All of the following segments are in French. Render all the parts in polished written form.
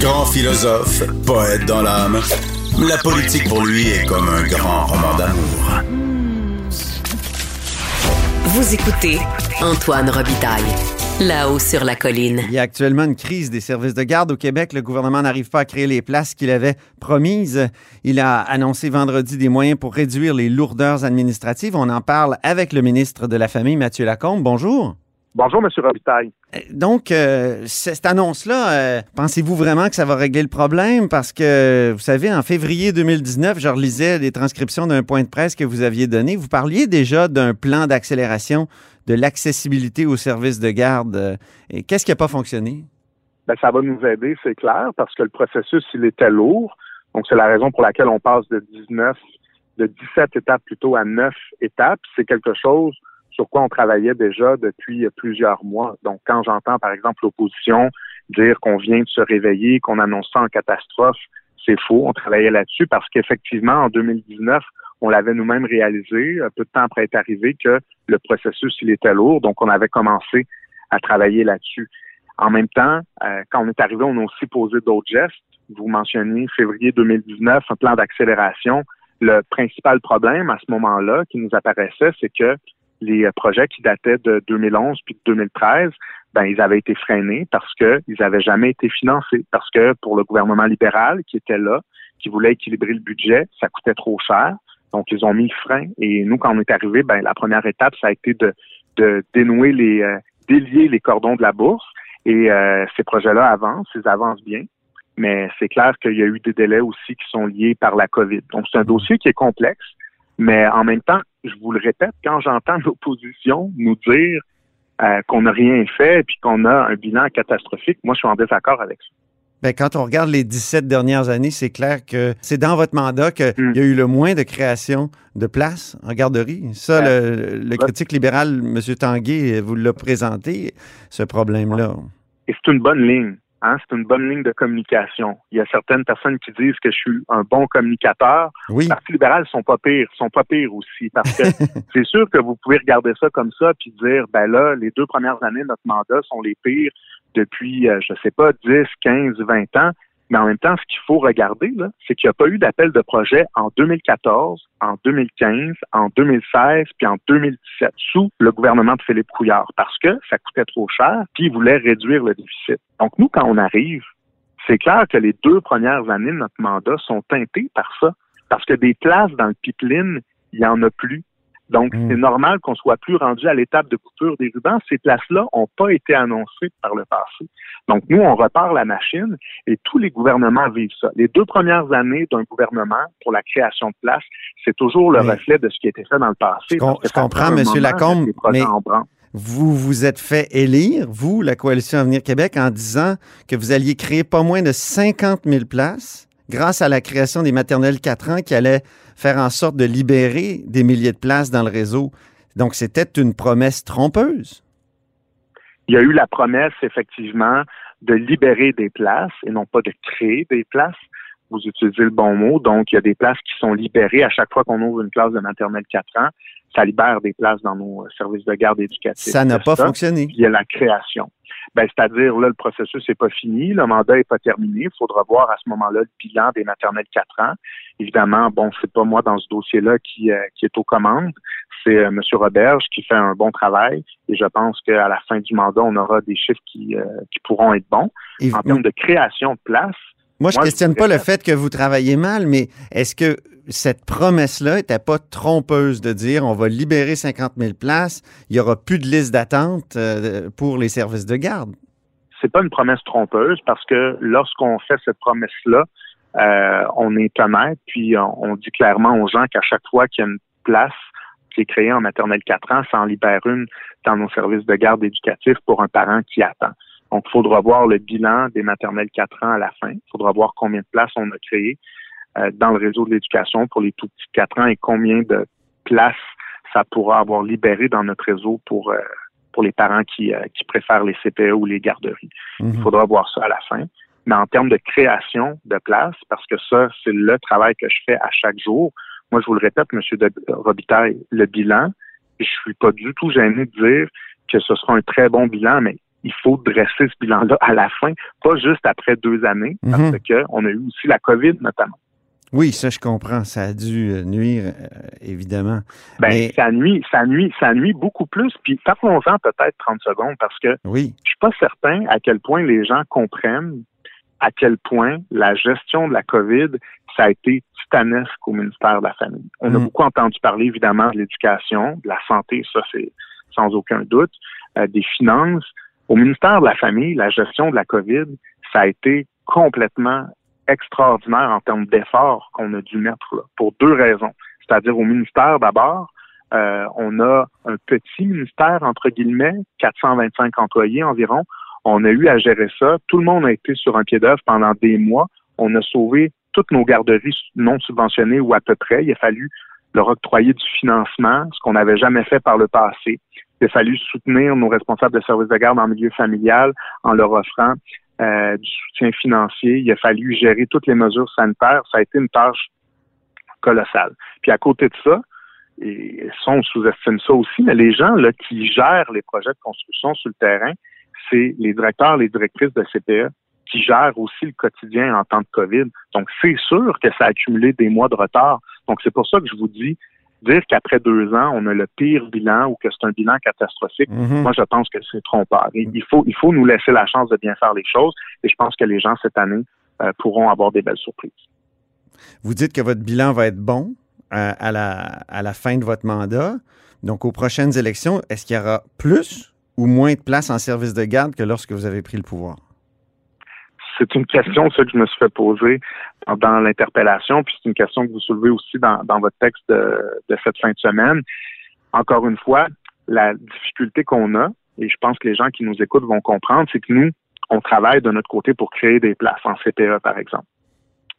Grand philosophe, poète dans l'âme, la politique pour lui est comme un grand roman d'amour. Vous écoutez Antoine Robitaille, là-haut sur la colline. Il y a actuellement une crise des services de garde au Québec. Le gouvernement n'arrive pas à créer les places qu'il avait promises. Il a annoncé vendredi des moyens pour réduire les lourdeurs administratives. On en parle avec le ministre de la Famille, Mathieu Lacombe. Bonjour. Bonjour, M. Robitaille. Donc, cette annonce-là, pensez-vous vraiment que ça va régler le problème? Parce que, vous savez, en février 2019, je relisais les transcriptions d'un point de presse que vous aviez donné. Vous parliez déjà d'un plan d'accélération de l'accessibilité aux services de garde. Et qu'est-ce qui n'a pas fonctionné? Bien, ça va nous aider, c'est clair, parce que le processus, il était lourd. Donc, c'est la raison pour laquelle on passe de 17 étapes plutôt à 9 étapes. C'est quelque chose sur quoi on travaillait déjà depuis plusieurs mois. Donc, quand j'entends, par exemple, l'opposition dire qu'on vient de se réveiller, qu'on annonce ça en catastrophe, c'est faux. On travaillait là-dessus parce qu'effectivement, en 2019, on l'avait nous-mêmes réalisé, peu de temps après être arrivé, que le processus, il était lourd. Donc, on avait commencé à travailler là-dessus. En même temps, quand on est arrivé, on a aussi posé d'autres gestes. Vous mentionnez février 2019, un plan d'accélération. Le principal problème à ce moment-là qui nous apparaissait, c'est que les projets qui dataient de 2011 puis de 2013, ben ils avaient été freinés parce que ils n'avaient jamais été financés. Parce que pour le gouvernement libéral qui était là, qui voulait équilibrer le budget, ça coûtait trop cher. Donc, ils ont mis le frein. Et nous, quand on est arrivé, ben la première étape, ça a été délier les cordons de la bourse. Et ces projets-là avancent, ils avancent bien. Mais c'est clair qu'il y a eu des délais aussi qui sont liés par la COVID. Donc, c'est un dossier qui est complexe. Mais en même temps, je vous le répète, quand j'entends l'opposition nous dire qu'on n'a rien fait et puis qu'on a un bilan catastrophique, moi, je suis en désaccord avec ça. Bien, quand on regarde les 17 dernières années, c'est clair que c'est dans votre mandat qu'il y a eu le moins de création de places en garderie. Ça, le critique libéral, M. Tanguay, vous l'a présenté, ce problème-là. Et c'est une bonne ligne. Hein, c'est une bonne ligne de communication. Il y a certaines personnes qui disent que je suis un bon communicateur. Oui. Les partis libéraux sont pas pires aussi. Parce que c'est sûr que vous pouvez regarder ça comme ça puis dire, ben là, les deux premières années de notre mandat sont les pires depuis, 10, 15, 20 ans. Mais en même temps, ce qu'il faut regarder, là, c'est qu'il n'y a pas eu d'appel de projet en 2014, en 2015, en 2016, puis en 2017, sous le gouvernement de Philippe Couillard, parce que ça coûtait trop cher, puis il voulait réduire le déficit. Donc, nous, quand on arrive, c'est clair que les deux premières années de notre mandat sont teintées par ça, parce que des places dans le pipeline, il n'y en a plus. Donc, c'est normal qu'on soit plus rendu à l'étape de coupure des rubans. Ces places-là n'ont pas été annoncées par le passé. Donc, nous, on repart la machine et tous les gouvernements vivent ça. Les deux premières années d'un gouvernement pour la création de places, c'est toujours le reflet de ce qui a été fait dans le passé. Je comprends, M. Lacombe, mais vous vous êtes fait élire, vous, la Coalition Avenir Québec, en disant que vous alliez créer pas moins de 50 000 places grâce à la création des maternelles 4 ans qui allaient faire en sorte de libérer des milliers de places dans le réseau. Donc, c'était une promesse trompeuse. Il y a eu la promesse, effectivement, de libérer des places et non pas de créer des places. Vous utilisez le bon mot. Donc, il y a des places qui sont libérées à chaque fois qu'on ouvre une classe de maternelle 4 ans. Ça libère des places dans nos services de garde éducatifs. Ça n'a pas fonctionné. Il y a la création. Ben, c'est-à-dire, là, le processus n'est pas fini, le mandat n'est pas terminé. Il faudra voir à ce moment-là le bilan des maternelles 4 ans. Évidemment, bon, c'est pas moi dans ce dossier-là qui est aux commandes. C'est M. Roberge qui fait un bon travail et je pense qu'à la fin du mandat, on aura des chiffres qui pourront être bons. Et en termes de création de places, moi, je ne questionne pas le fait que vous travaillez mal, mais est-ce que cette promesse-là n'était pas trompeuse de dire on va libérer 50 000 places, il n'y aura plus de liste d'attente pour les services de garde? C'est pas une promesse trompeuse parce que lorsqu'on fait cette promesse-là, on est honnête, puis on dit clairement aux gens qu'à chaque fois qu'il y a une place qui est créée en maternelle 4 ans, ça en libère une dans nos services de garde éducatifs pour un parent qui attend. Donc, il faudra voir le bilan des maternelles 4 ans à la fin. Il faudra voir combien de places on a créées dans le réseau de l'éducation pour les tout petits 4 ans et combien de places ça pourra avoir libéré dans notre réseau pour les parents qui préfèrent les CPE ou les garderies. Mm-hmm. Il faudra voir ça à la fin. Mais en termes de création de places, parce que ça, c'est le travail que je fais à chaque jour. Moi, je vous le répète, M. Robitaille, le bilan, je suis pas du tout gêné de dire que ce sera un très bon bilan, mais il faut dresser ce bilan-là à la fin, pas juste après 2 années, parce qu'on a eu aussi la COVID notamment. Oui, ça je comprends, ça a dû nuire, évidemment. Mais... ça nuit beaucoup plus, puis parlons-en peut-être 30 secondes, parce que je suis pas certain à quel point les gens comprennent à quel point la gestion de la COVID, ça a été titanesque au ministère de la Famille. On a beaucoup entendu parler, évidemment, de l'éducation, de la santé, ça c'est sans aucun doute, des finances. Au ministère de la Famille, la gestion de la COVID, ça a été complètement extraordinaire en termes d'efforts qu'on a dû mettre là, pour 2 raisons. C'est-à-dire au ministère, d'abord, on a un petit ministère, entre guillemets, 425 employés environ. On a eu à gérer ça. Tout le monde a été sur un pied d'œuvre pendant des mois. On a sauvé toutes nos garderies non subventionnées ou à peu près. Il a fallu leur octroyer du financement, ce qu'on n'avait jamais fait par le passé. Il a fallu soutenir nos responsables de services de garde en milieu familial en leur offrant du soutien financier. Il a fallu gérer toutes les mesures sanitaires. Ça a été une tâche colossale. Puis à côté de ça, et ça on sous-estime ça aussi, mais les gens là qui gèrent les projets de construction sur le terrain, c'est les directeurs, les directrices de CPE qui gèrent aussi le quotidien en temps de COVID. Donc, c'est sûr que ça a accumulé des mois de retard. Donc, c'est pour ça que je vous dis, dire qu'après 2 ans, on a le pire bilan ou que c'est un bilan catastrophique, moi, je pense que c'est trompeur. Il faut nous laisser la chance de bien faire les choses et je pense que les gens, cette année, pourront avoir des belles surprises. Vous dites que votre bilan va être bon à la fin de votre mandat. Donc, aux prochaines élections, est-ce qu'il y aura plus ou moins de places en service de garde que lorsque vous avez pris le pouvoir? C'est une question, ça, que je me suis fait poser dans l'interpellation, puis c'est une question que vous soulevez aussi dans votre texte de cette fin de semaine. Encore une fois, la difficulté qu'on a, et je pense que les gens qui nous écoutent vont comprendre, c'est que nous, on travaille de notre côté pour créer des places en CPE, par exemple.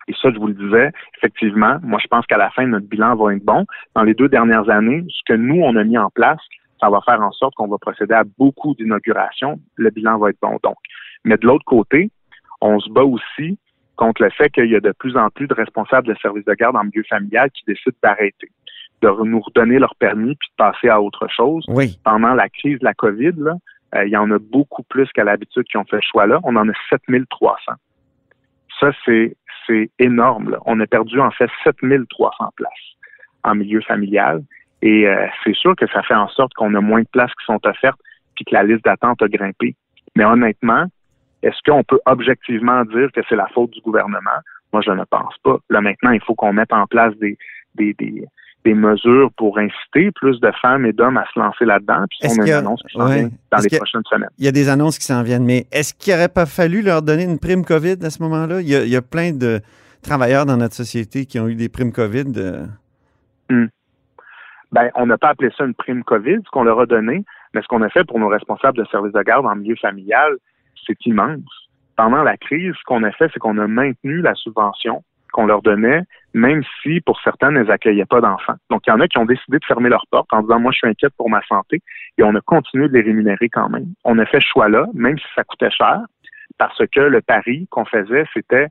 Et ça, je vous le disais, effectivement, moi, je pense qu'à la fin, notre bilan va être bon. Dans les 2 dernières années, ce que nous, on a mis en place, ça va faire en sorte qu'on va procéder à beaucoup d'inaugurations. Le bilan va être bon, donc. Mais de l'autre côté, on se bat aussi contre le fait qu'il y a de plus en plus de responsables de services de garde en milieu familial qui décident d'arrêter, de nous redonner leur permis puis de passer à autre chose. Oui. Pendant la crise de la COVID, là, il y en a beaucoup plus qu'à l'habitude qui ont fait ce choix-là. On en a 7300. Ça, c'est énorme, là. On a perdu, en fait, 7300 places en milieu familial. Et c'est sûr que ça fait en sorte qu'on a moins de places qui sont offertes puis que la liste d'attente a grimpé. Mais honnêtement, est-ce qu'on peut objectivement dire que c'est la faute du gouvernement? Moi, je ne pense pas. Là, maintenant, il faut qu'on mette en place des mesures pour inciter plus de femmes et d'hommes à se lancer là-dedans. Puis est-ce on a une annonce qui s'en vient dans les prochaines semaines. Il y a des annonces qui s'en viennent, mais est-ce qu'il n'aurait pas fallu leur donner une prime COVID à ce moment-là? Il y a plein de travailleurs dans notre société qui ont eu des primes COVID. Ben, on n'a pas appelé ça une prime COVID, ce qu'on leur a donné, mais ce qu'on a fait pour nos responsables de services de garde en milieu familial, c'est immense. Pendant la crise, ce qu'on a fait, c'est qu'on a maintenu la subvention qu'on leur donnait, même si, pour certaines, elles n'accueillaient pas d'enfants. Donc, il y en a qui ont décidé de fermer leurs portes en disant « Moi, je suis inquiète pour ma santé », et on a continué de les rémunérer quand même. On a fait ce choix-là, même si ça coûtait cher, parce que le pari qu'on faisait, c'était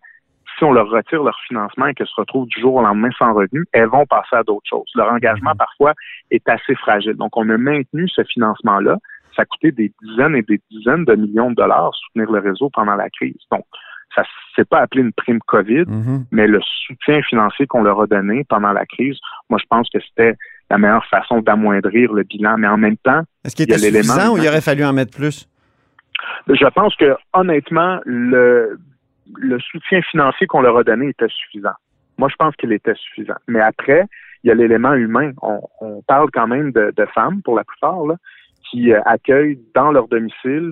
si on leur retire leur financement et qu'elles se retrouvent du jour au lendemain sans revenu, elles vont passer à d'autres choses. Leur engagement, parfois, est assez fragile. Donc, on a maintenu ce financement-là. Ça a coûté des dizaines et des dizaines de millions de dollars soutenir le réseau pendant la crise. Donc, ça ne s'est pas appelé une prime COVID, mais le soutien financier qu'on leur a donné pendant la crise, moi, je pense que c'était la meilleure façon d'amoindrir le bilan. Mais en même temps, est-ce qu'il était suffisant ou il aurait fallu en mettre plus? Je pense que, honnêtement, le soutien financier qu'on leur a donné était suffisant. Moi, je pense qu'il était suffisant. Mais après, il y a l'élément humain. On parle quand même de femmes, pour la plupart, là, qui accueillent dans leur domicile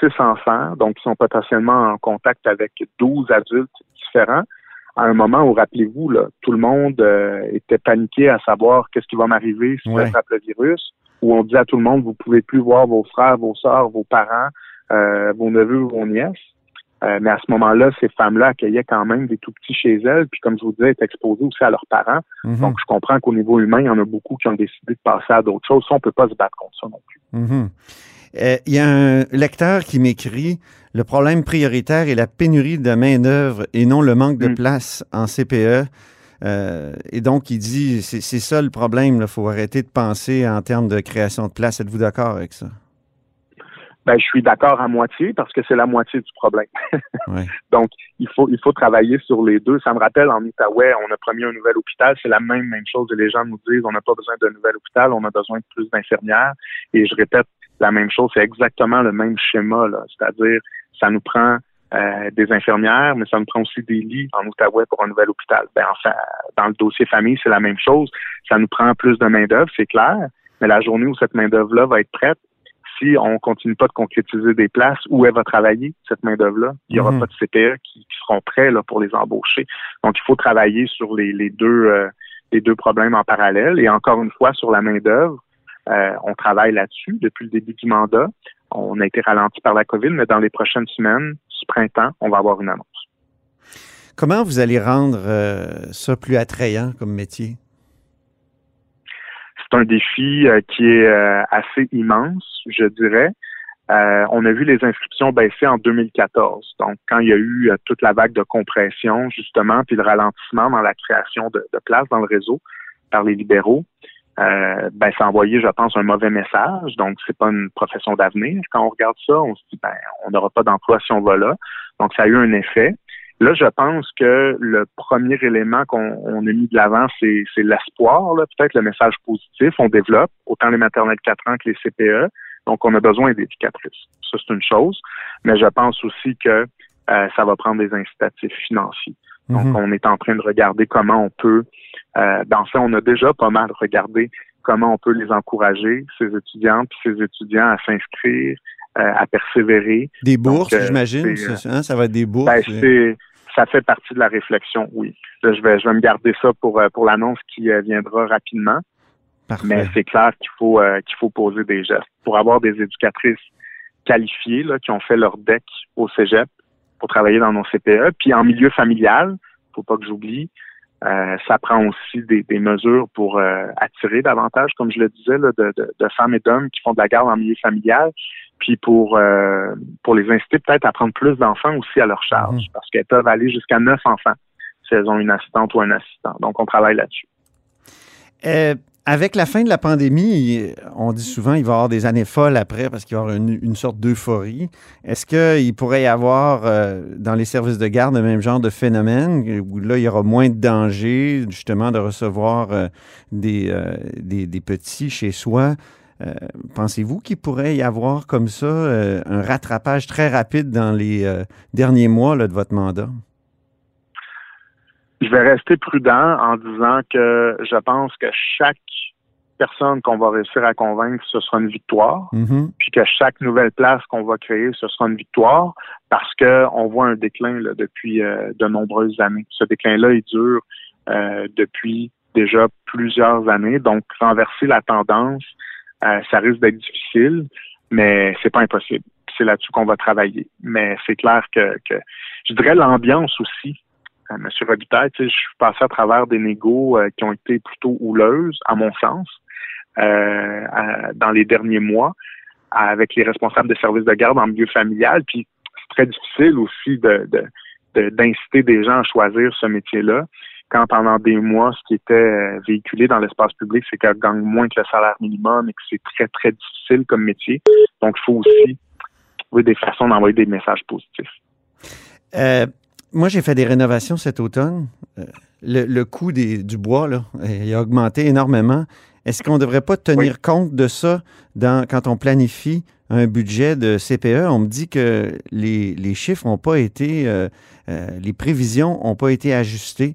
6 enfants, donc qui sont potentiellement en contact avec 12 adultes différents, à un moment où, rappelez-vous, là, tout le monde était paniqué à savoir qu'est-ce qui va m'arriver si je attrape le virus, où on dit à tout le monde, vous pouvez plus voir vos frères, vos sœurs, vos parents, vos neveux, vos nièces. Mais à ce moment-là, ces femmes-là accueillaient quand même des tout-petits chez elles, puis comme je vous disais, étaient exposées aussi à leurs parents. Donc, je comprends qu'au niveau humain, il y en a beaucoup qui ont décidé de passer à d'autres choses. Ça, on ne peut pas se battre contre ça non plus. Y a un lecteur qui m'écrit « Le problème prioritaire est la pénurie de main-d'œuvre et non le manque de place en CPE. » Et donc, il dit « C'est ça le problème, il faut arrêter de penser en termes de création de place. » Êtes-vous d'accord avec ça? Ben, je suis d'accord à moitié parce que c'est la moitié du problème. Oui. Donc, il faut travailler sur les deux. Ça me rappelle, en Outaouais, on a promis un nouvel hôpital. C'est la même chose que les gens nous disent. On n'a pas besoin d'un nouvel hôpital, on a besoin de plus d'infirmières. Et je répète la même chose. C'est exactement le même schéma, là. C'est-à-dire, ça nous prend des infirmières, mais ça nous prend aussi des lits en Outaouais pour un nouvel hôpital. Ben, enfin, dans le dossier famille, c'est la même chose. Ça nous prend plus de main-d'œuvre, c'est clair. Mais la journée où cette main-d'œuvre-là va être prête, si on ne continue pas de concrétiser des places, où elle va travailler, cette main-d'œuvre-là? Il n'y aura pas de CPE qui seront prêts là, pour les embaucher. Donc, il faut travailler sur les deux problèmes en parallèle. Et encore une fois, sur la main-d'œuvre, on travaille là-dessus depuis le début du mandat. On a été ralenti par la COVID, mais dans les prochaines semaines, ce printemps, on va avoir une annonce. Comment vous allez rendre ça plus attrayant comme métier? C'est un défi qui est assez immense, je dirais. On a vu les inscriptions baisser en 2014. Donc, quand il y a eu toute la vague de compression, justement, puis le ralentissement dans la création de places dans le réseau par les libéraux, ben, ça a envoyé, je pense, un mauvais message. Donc, c'est pas une profession d'avenir. Quand on regarde ça, on se dit, ben, on n'aura pas d'emploi si on va là. Donc, ça a eu un effet. Là, je pense que le premier élément qu'on a mis de l'avant, c'est l'espoir, là, peut-être le message positif. On développe autant les maternelles de 4 ans que les CPE. Donc, on a besoin d'éducatrices. Ça, c'est une chose. Mais je pense aussi que ça va prendre des incitatifs financiers. Donc, on est en train de regarder comment on peut... dans ça, on a déjà pas mal regardé comment on peut les encourager, ces étudiantes et ces étudiants, à s'inscrire, à persévérer. Des bourses, donc, j'imagine? Ça va être des bourses? Ben, ça fait partie de la réflexion, oui. Là, je vais me garder ça pour l'annonce qui viendra rapidement. Parfait. Mais c'est clair qu'il faut poser des gestes. Pour avoir des éducatrices qualifiées là, qui ont fait leur DEC au cégep pour travailler dans nos CPE. Puis en milieu familial, faut pas que j'oublie, ça prend aussi des mesures pour attirer davantage, comme je le disais, là, de femmes et d'hommes qui font de la garde en milieu familial, puis pour les inciter peut-être à prendre plus d'enfants aussi à leur charge, parce qu'elles peuvent aller jusqu'à 9 enfants si elles ont une assistante ou un assistant. Donc, on travaille là-dessus. Avec la fin de la pandémie, on dit souvent qu'il va y avoir des années folles après parce qu'il va y avoir une sorte d'euphorie. Est-ce qu'il pourrait y avoir dans les services de garde le même genre de phénomène où là, il y aura moins de danger justement de recevoir des petits chez soi? Pensez-vous qu'il pourrait y avoir comme ça un rattrapage très rapide dans les derniers mois là, de votre mandat? Je vais rester prudent en disant que je pense que chaque personne qu'on va réussir à convaincre, ce sera une victoire, puis que chaque nouvelle place qu'on va créer, ce sera une victoire, parce que on voit un déclin là, depuis de nombreuses années. Ce déclin-là, il dure depuis déjà plusieurs années, donc renverser la tendance, ça risque d'être difficile, mais c'est pas impossible. C'est là-dessus qu'on va travailler. Mais c'est clair que je dirais l'ambiance aussi. Monsieur Robitaille, je suis passé à travers des négos qui ont été plutôt houleuses, à mon sens, dans les derniers mois, avec les responsables de services de garde en milieu familial. Puis c'est très difficile aussi d'inciter des gens à choisir ce métier-là, quand pendant des mois, ce qui était véhiculé dans l'espace public, c'est qu'elle gagne moins que le salaire minimum et que c'est très, très difficile comme métier. Donc, il faut aussi trouver des façons d'envoyer des messages positifs. Moi, j'ai fait des rénovations cet automne. Le coût du bois, là, il a augmenté énormément. Est-ce qu'on ne devrait pas tenir compte de ça quand on planifie un budget de CPE? On me dit que les chiffres n'ont pas été, les prévisions n'ont pas été ajustées.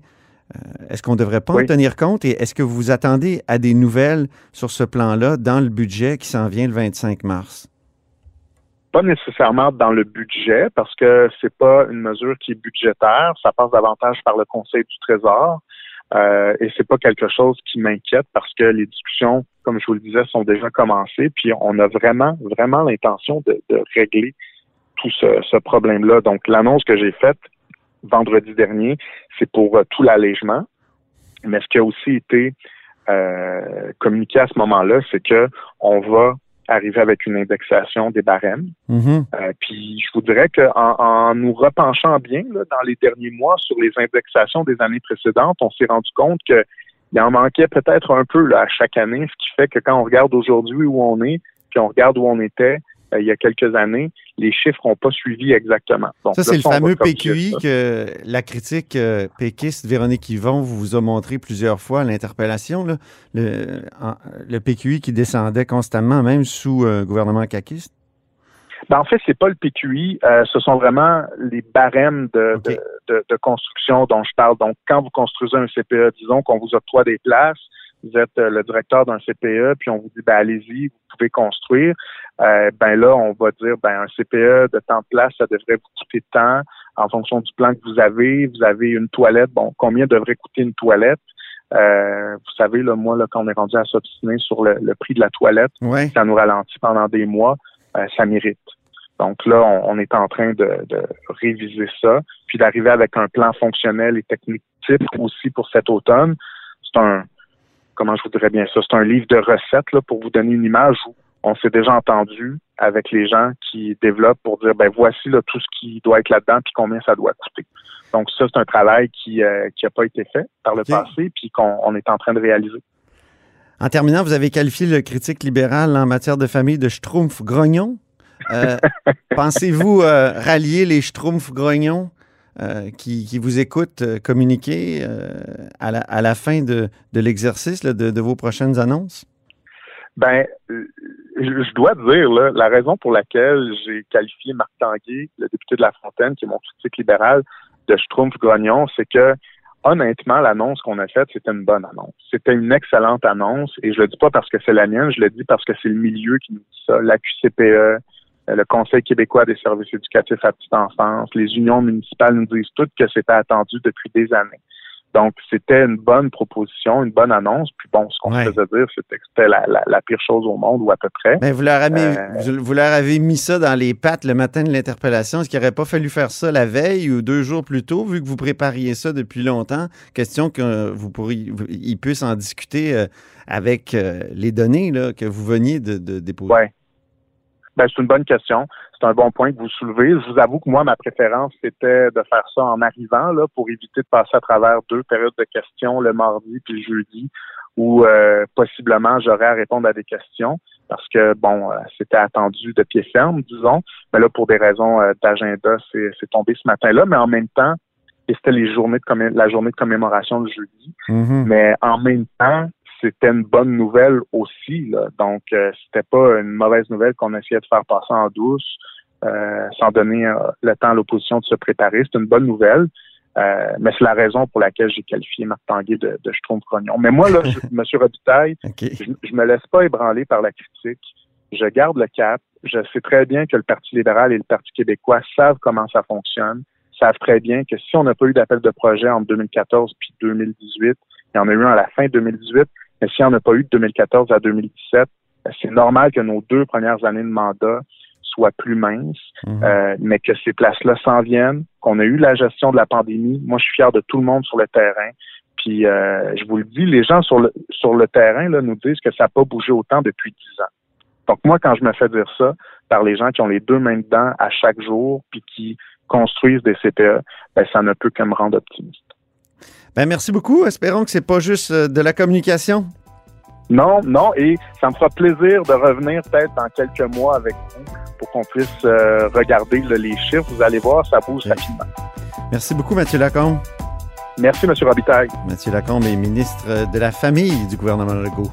Est-ce qu'on ne devrait pas en tenir compte? Et est-ce que vous vous attendez à des nouvelles sur ce plan-là dans le budget qui s'en vient le 25 mars? Pas nécessairement dans le budget, parce que c'est pas une mesure qui est budgétaire. Ça passe davantage par le Conseil du Trésor. Et c'est pas quelque chose qui m'inquiète, parce que les discussions, comme je vous le disais, sont déjà commencées. Puis on a vraiment, vraiment l'intention de régler tout ce problème-là. Donc, l'annonce que j'ai faite vendredi dernier, c'est pour tout l'allègement. Mais ce qui a aussi été communiqué à ce moment-là, c'est que on va arriver avec une indexation des barèmes. Puis je vous dirais qu'en nous repenchant bien là, dans les derniers mois sur les indexations des années précédentes, on s'est rendu compte qu'il en manquait peut-être un peu là, à chaque année, ce qui fait que quand on regarde aujourd'hui où on est, puis on regarde où on était il y a quelques années, les chiffres n'ont pas suivi exactement. Donc, ça, c'est le fameux PQI que la critique péquiste Véronique Yvon vous a montré plusieurs fois à l'interpellation, là, le PQI qui descendait constamment, même sous gouvernement caquiste. Ben, en fait, c'est pas le PQI, ce sont vraiment les barèmes de construction dont je parle. Donc, quand vous construisez un CPE, disons qu'on vous octroie des places, vous êtes le directeur d'un CPE, puis on vous dit, ben allez-y, vous pouvez construire. Ben là, on va dire, ben un CPE de tant de places, ça devrait vous coûter tant en fonction du plan que vous avez une toilette. Bon, combien devrait coûter une toilette? Vous savez, là, moi, là, quand on est rendu à s'obstiner sur le prix de la toilette, ouais, ça nous ralentit pendant des mois. Ça mérite. Donc là, on est en train de réviser ça, puis d'arriver avec un plan fonctionnel et technique type aussi pour cet automne. C'est un, comment je vous dirais bien ça, c'est un livre de recettes là, pour vous donner une image où on s'est déjà entendu avec les gens qui développent pour dire, ben voici là tout ce qui doit être là-dedans puis combien ça doit coûter. Donc ça, c'est un travail qui n'a pas été fait par le passé puis qu'on est en train de réaliser. En terminant, vous avez qualifié le critique libéral en matière de famille de schtroumpf grognon. Pensez-vous rallier les schtroumpfs grognons qui vous écoutent communiquer à la fin de l'exercice là, de vos prochaines annonces? Ben, je dois dire, là, la raison pour laquelle j'ai qualifié Marc Tanguay, le député de La Fontaine, qui est mon critique libéral, de schtroumpf grognon, c'est que honnêtement, l'annonce qu'on a faite, c'était une bonne annonce. C'était une excellente annonce, et je le dis pas parce que c'est la mienne, je le dis parce que c'est le milieu qui nous dit ça. La QCPE, le Conseil québécois des services éducatifs à petite enfance, les unions municipales nous disent toutes que c'était attendu depuis des années. Donc, c'était une bonne proposition, une bonne annonce. Puis bon, ce qu'on faisait dire, c'était que c'était la pire chose au monde, ou à peu près. Mais vous leur avez mis ça dans les pattes le matin de l'interpellation. Est-ce qu'il n'aurait pas fallu faire ça la veille ou 2 jours plus tôt, vu que vous prépariez ça depuis longtemps? Question que ils puissent en discuter avec les données là, que vous veniez de déposer. Oui. Ben, c'est une bonne question. C'est un bon point que vous soulevez. Je vous avoue que moi, ma préférence, c'était de faire ça en arrivant, là, pour éviter de passer à travers 2 périodes de questions, le mardi puis le jeudi, où possiblement j'aurais à répondre à des questions, parce que, bon, c'était attendu de pied ferme, disons. Mais là, pour des raisons d'agenda, c'est tombé ce matin-là. Mais en même temps, et c'était la journée de commémoration le jeudi, mais en même temps, c'était une bonne nouvelle aussi, là. Donc, c'était pas une mauvaise nouvelle qu'on essayait de faire passer en douce, sans donner le temps à l'opposition de se préparer. C'est une bonne nouvelle, mais c'est la raison pour laquelle j'ai qualifié Marc Tanguay de schtroumpf-grognon. Mais moi, là, M. Robitaille, je me laisse pas ébranler par la critique. Je garde le cap. Je sais très bien que le Parti libéral et le Parti québécois savent comment ça fonctionne, savent très bien que si on n'a pas eu d'appel de projet entre 2014 puis 2018, il y en a eu un à la fin 2018, mais s'il n'y en a pas eu de 2014 à 2017, c'est normal que nos 2 premières années de mandat soient plus minces, mais que ces places-là s'en viennent, qu'on a eu la gestion de la pandémie. Moi, je suis fier de tout le monde sur le terrain. Puis, je vous le dis, les gens sur le terrain là, nous disent que ça n'a pas bougé autant depuis 10 ans. Donc, moi, quand je me fais dire ça par les gens qui ont les 2 mains dedans à chaque jour puis qui construisent des CPE, ben, ça ne peut que me rendre optimiste. Ben merci beaucoup. Espérons que c'est pas juste de la communication. Non, et ça me fera plaisir de revenir peut-être dans quelques mois avec vous pour qu'on puisse regarder les chiffres. Vous allez voir, ça bouge rapidement. Merci beaucoup, Mathieu Lacombe. Merci, M. Robitaille. Mathieu Lacombe est ministre de la Famille du gouvernement Legault.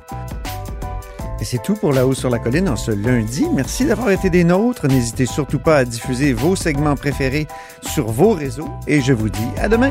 Et c'est tout pour La Haut sur la Colline en ce lundi. Merci d'avoir été des nôtres. N'hésitez surtout pas à diffuser vos segments préférés sur vos réseaux et je vous dis à demain.